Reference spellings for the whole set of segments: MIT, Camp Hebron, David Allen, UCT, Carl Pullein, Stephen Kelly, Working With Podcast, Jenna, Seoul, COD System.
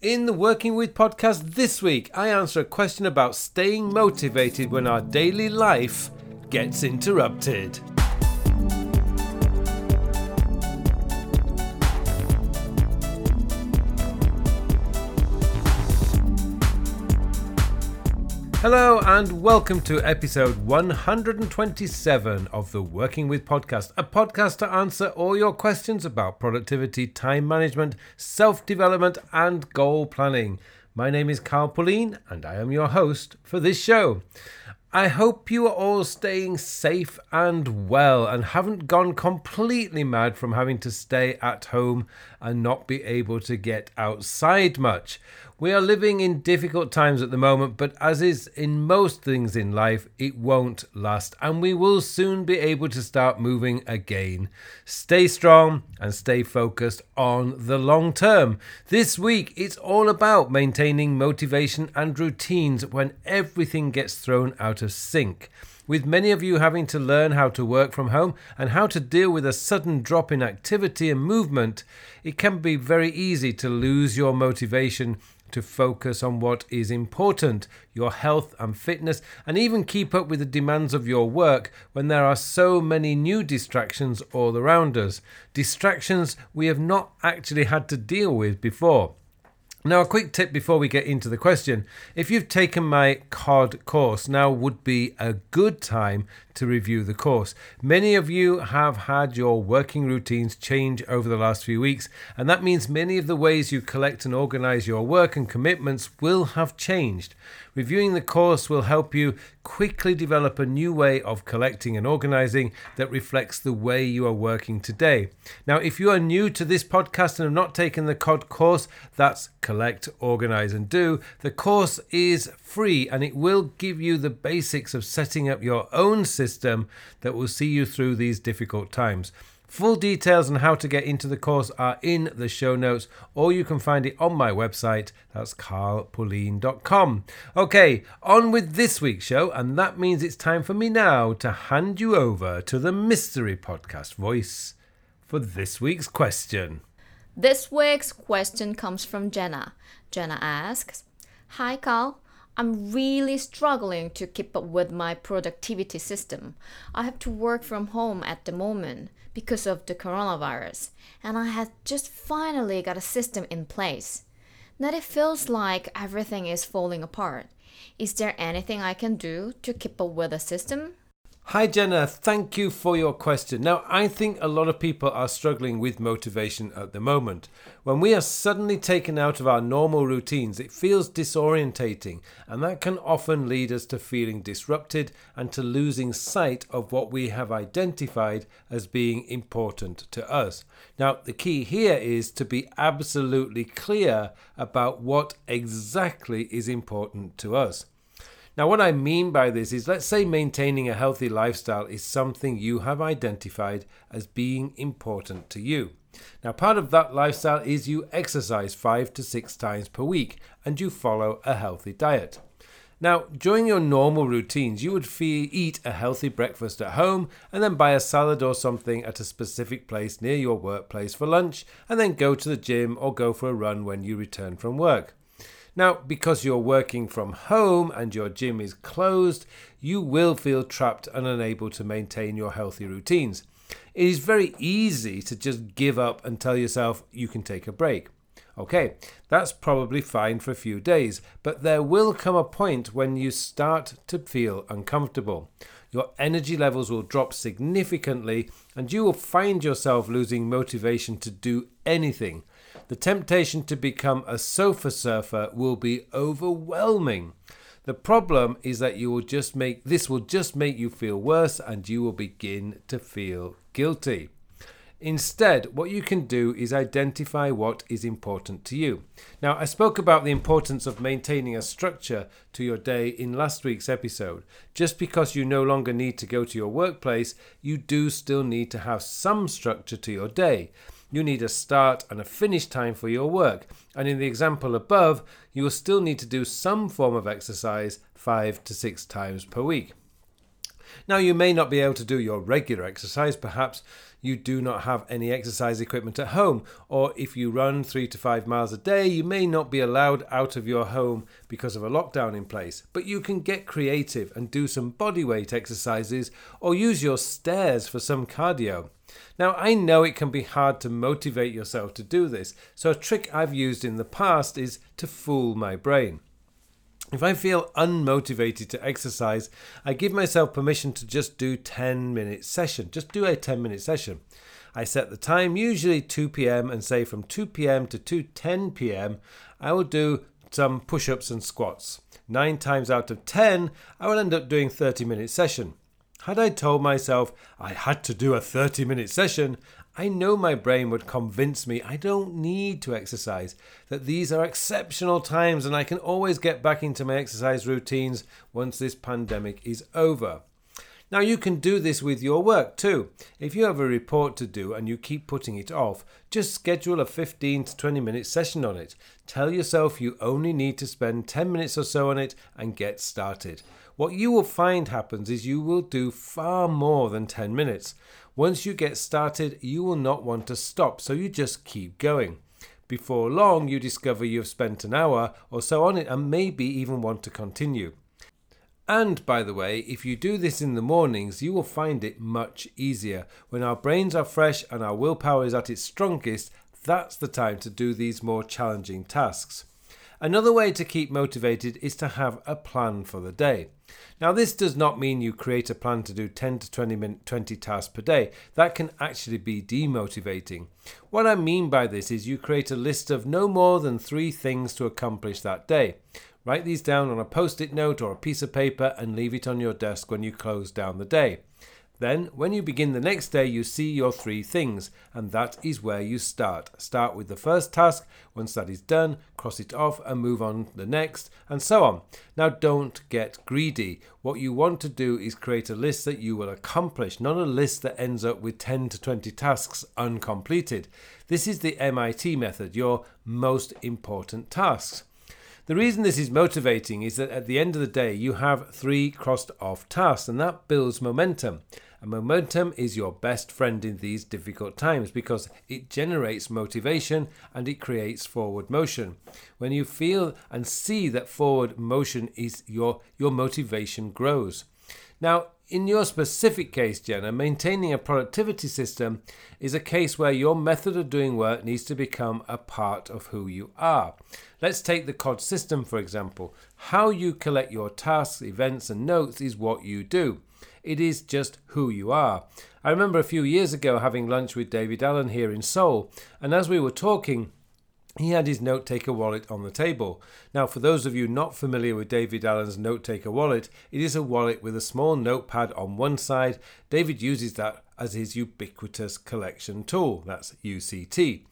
In the Working With podcast this week, I answer a question about staying motivated when our daily life gets interrupted. Hello and welcome to episode 127 of the Working With Podcast, a podcast to answer all your questions about productivity, time management, self-development and goal planning. My name is Carl Pullein and I am your host for this show. I hope you are all staying safe and well and haven't gone completely mad from having to stay at home and not be able to get outside much. We are living in difficult times at the moment, but as is in most things in life, it won't last, and we will soon be able to start moving again. Stay strong and stay focused on the long term. This week, it's all about maintaining motivation and routines when everything gets thrown out of sync. With many of you having to learn how to work from home and how to deal with a sudden drop in activity and movement, it can be very easy to lose your motivation to focus on what is important, your health and fitness, and even keep up with the demands of your work when there are so many new distractions all around us. Distractions we have not actually had to deal with before. Now, a quick tip before we get into the question. If you've taken my COD course, now would be a good time to review the course. Many of you have had your working routines change over the last few weeks, and that means many of the ways you collect and organize your work and commitments will have changed. Reviewing the course will help you quickly develop a new way of collecting and organizing that reflects the way you are working today. Now, if you are new to this podcast and have not taken the COD course, that's Collect, Organize and Do. The course is free and it will give you the basics of setting up your own system that will see you through these difficult times. Full details on how to get into the course are in the show notes, or you can find it on my website, that's carlpullein.com. Okay, on with this week's show, and that means it's time for me now to hand you over to the mystery podcast voice for this week's question. This week's question comes from Jenna. Jenna asks, "Hi Carl, I'm really struggling to keep up with my productivity system. I have to work from home at the moment because of the coronavirus, and I had just finally got a system in place. Now it feels like everything is falling apart. Is there anything I can do to keep up with the system?" Hi Jenna, thank you for your question. Now, I think a lot of people are struggling with motivation at the moment. When we are suddenly taken out of our normal routines, it feels disorientating, and that can often lead us to feeling disrupted and to losing sight of what we have identified as being important to us. Now, the key here is to be absolutely clear about what exactly is important to us. Now, what I mean by this is, let's say maintaining a healthy lifestyle is something you have identified as being important to you. Now, part of that lifestyle is you exercise 5 to 6 times per week and you follow a healthy diet. Now, during your normal routines, you would eat a healthy breakfast at home and then buy a salad or something at a specific place near your workplace for lunch, and then go to the gym or go for a run when you return from work. Now, because you're working from home and your gym is closed, you will feel trapped and unable to maintain your healthy routines. It is very easy to just give up and tell yourself you can take a break. Okay, that's probably fine for a few days, but there will come a point when you start to feel uncomfortable. Your energy levels will drop significantly and you will find yourself losing motivation to do anything. The temptation to become a sofa surfer will be overwhelming. The problem is that this will just make you feel worse and you will begin to feel guilty. Instead, what you can do is identify what is important to you. Now, I spoke about the importance of maintaining a structure to your day in last week's episode. Just because you no longer need to go to your workplace, you do still need to have some structure to your day. You need a start and a finish time for your work, and in the example above, you will still need to do some form of exercise 5 to 6 times per week. Now, you may not be able to do your regular exercise. Perhaps you do not have any exercise equipment at home, or if you run 3 to 5 miles a day, you may not be allowed out of your home because of a lockdown in place. But you can get creative and do some bodyweight exercises or use your stairs for some cardio. Now, I know it can be hard to motivate yourself to do this, so a trick I've used in the past is to fool my brain. If I feel unmotivated to exercise, I give myself permission to just do 10-minute session. Just do a 10-minute session. I set the time, usually 2 p.m., and say from 2 p.m. to 2:10 p.m., I will do some push-ups and squats. 9 times out of 10, I will end up doing 30-minute session. Had I told myself I had to do a 30-minute session, I know my brain would convince me I don't need to exercise, that these are exceptional times and I can always get back into my exercise routines once this pandemic is over. Now, you can do this with your work too. If you have a report to do and you keep putting it off, just schedule a 15 to 20-minute session on it. Tell yourself you only need to spend 10 minutes or so on it and get started. What you will find happens is you will do far more than 10 minutes. Once you get started, you will not want to stop, so you just keep going. Before long, you discover you have spent an hour or so on it and maybe even want to continue. And by the way, if you do this in the mornings, you will find it much easier. When our brains are fresh and our willpower is at its strongest, that's the time to do these more challenging tasks. Another way to keep motivated is to have a plan for the day. Now, this does not mean you create a plan to do 10 to 20 tasks per day. That can actually be demotivating. What I mean by this is you create a list of no more than 3 things to accomplish that day. Write these down on a post-it note or a piece of paper and leave it on your desk when you close down the day. Then, when you begin the next day, you see your 3 things, and that is where you start. Start with the first task. Once that is done, cross it off and move on to the next, and so on. Now, don't get greedy. What you want to do is create a list that you will accomplish, not a list that ends up with 10 to 20 tasks uncompleted. This is the MIT method, your most important tasks. The reason this is motivating is that at the end of the day, you have 3 crossed off tasks, and that builds momentum. And momentum is your best friend in these difficult times because it generates motivation and it creates forward motion. When you feel and see that forward motion is your motivation grows. Now, in your specific case, Jenna, maintaining a productivity system is a case where your method of doing work needs to become a part of who you are. Let's take the COD system, for example. How you collect your tasks, events, and notes is what you do. It is just who you are. I remember a few years ago having lunch with David Allen here in Seoul, and as we were talking, he had his note taker wallet on the table. Now, for those of you not familiar with David Allen's note taker wallet, it is a wallet with a small notepad on one side. David uses that as his ubiquitous collection tool. That's UCT.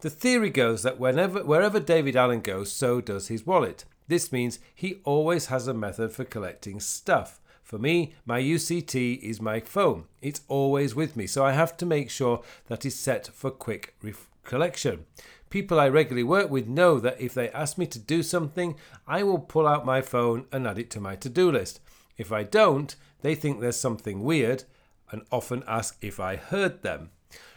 The theory goes that wherever David Allen goes, so does his wallet. This means he always has a method for collecting stuff. For me, my UCT is my phone. It's always with me, so I have to make sure that is set for quick collection. People I regularly work with know that if they ask me to do something, I will pull out my phone and add it to my to-do list. If I don't, they think there's something weird and often ask if I heard them.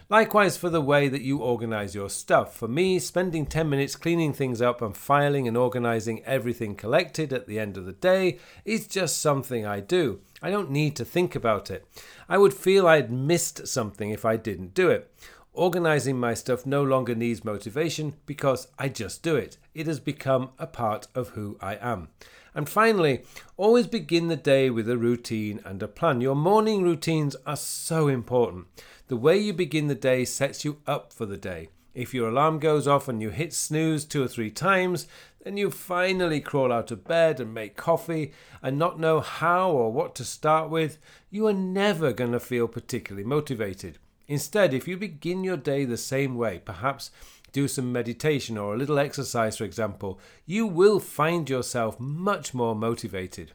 Likewise for the way that you organize your stuff. For me, spending 10 minutes cleaning things up and filing and organizing everything collected at the end of the day is just something I do. I don't need to think about it. I would feel I'd missed something if I didn't do it. Organizing my stuff no longer needs motivation because I just do it. It has become a part of who I am. And finally, always begin the day with a routine and a plan. Your morning routines are so important. The way you begin the day sets you up for the day. If your alarm goes off and you hit snooze 2 or 3 times, then you finally crawl out of bed and make coffee and not know how or what to start with, you are never going to feel particularly motivated. Instead, if you begin your day the same way, perhaps do some meditation or a little exercise, for example, you will find yourself much more motivated.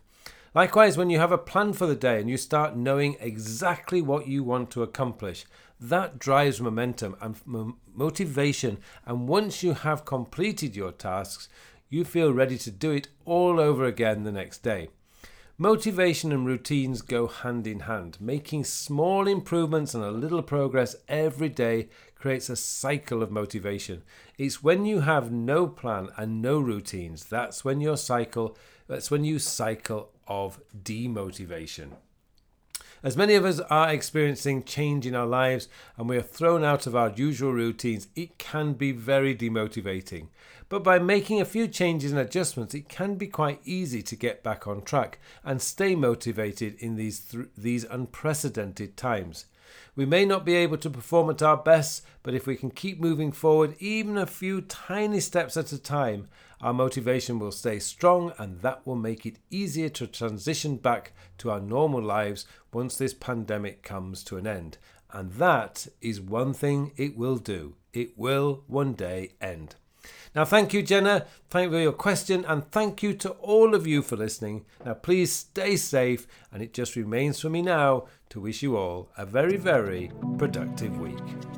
Likewise, when you have a plan for the day and you start knowing exactly what you want to accomplish, that drives momentum and motivation. And once you have completed your tasks, you feel ready to do it all over again the next day. Motivation and routines go hand in hand. Making small improvements and a little progress every day creates a cycle of motivation. It's when you have no plan and no routines, that's when you cycle of demotivation. As many of us are experiencing change in our lives and we are thrown out of our usual routines, it can be very demotivating. But by making a few changes and adjustments, it can be quite easy to get back on track and stay motivated in these unprecedented times. We may not be able to perform at our best, but if we can keep moving forward even a few tiny steps at a time, our motivation will stay strong, and that will make it easier to transition back to our normal lives once this pandemic comes to an end. And that is one thing it will do. It will one day end. Now, thank you, Jenna. Thank you for your question, and thank you to all of you for listening. Now, please stay safe, and it just remains for me now to wish you all a very, very productive week.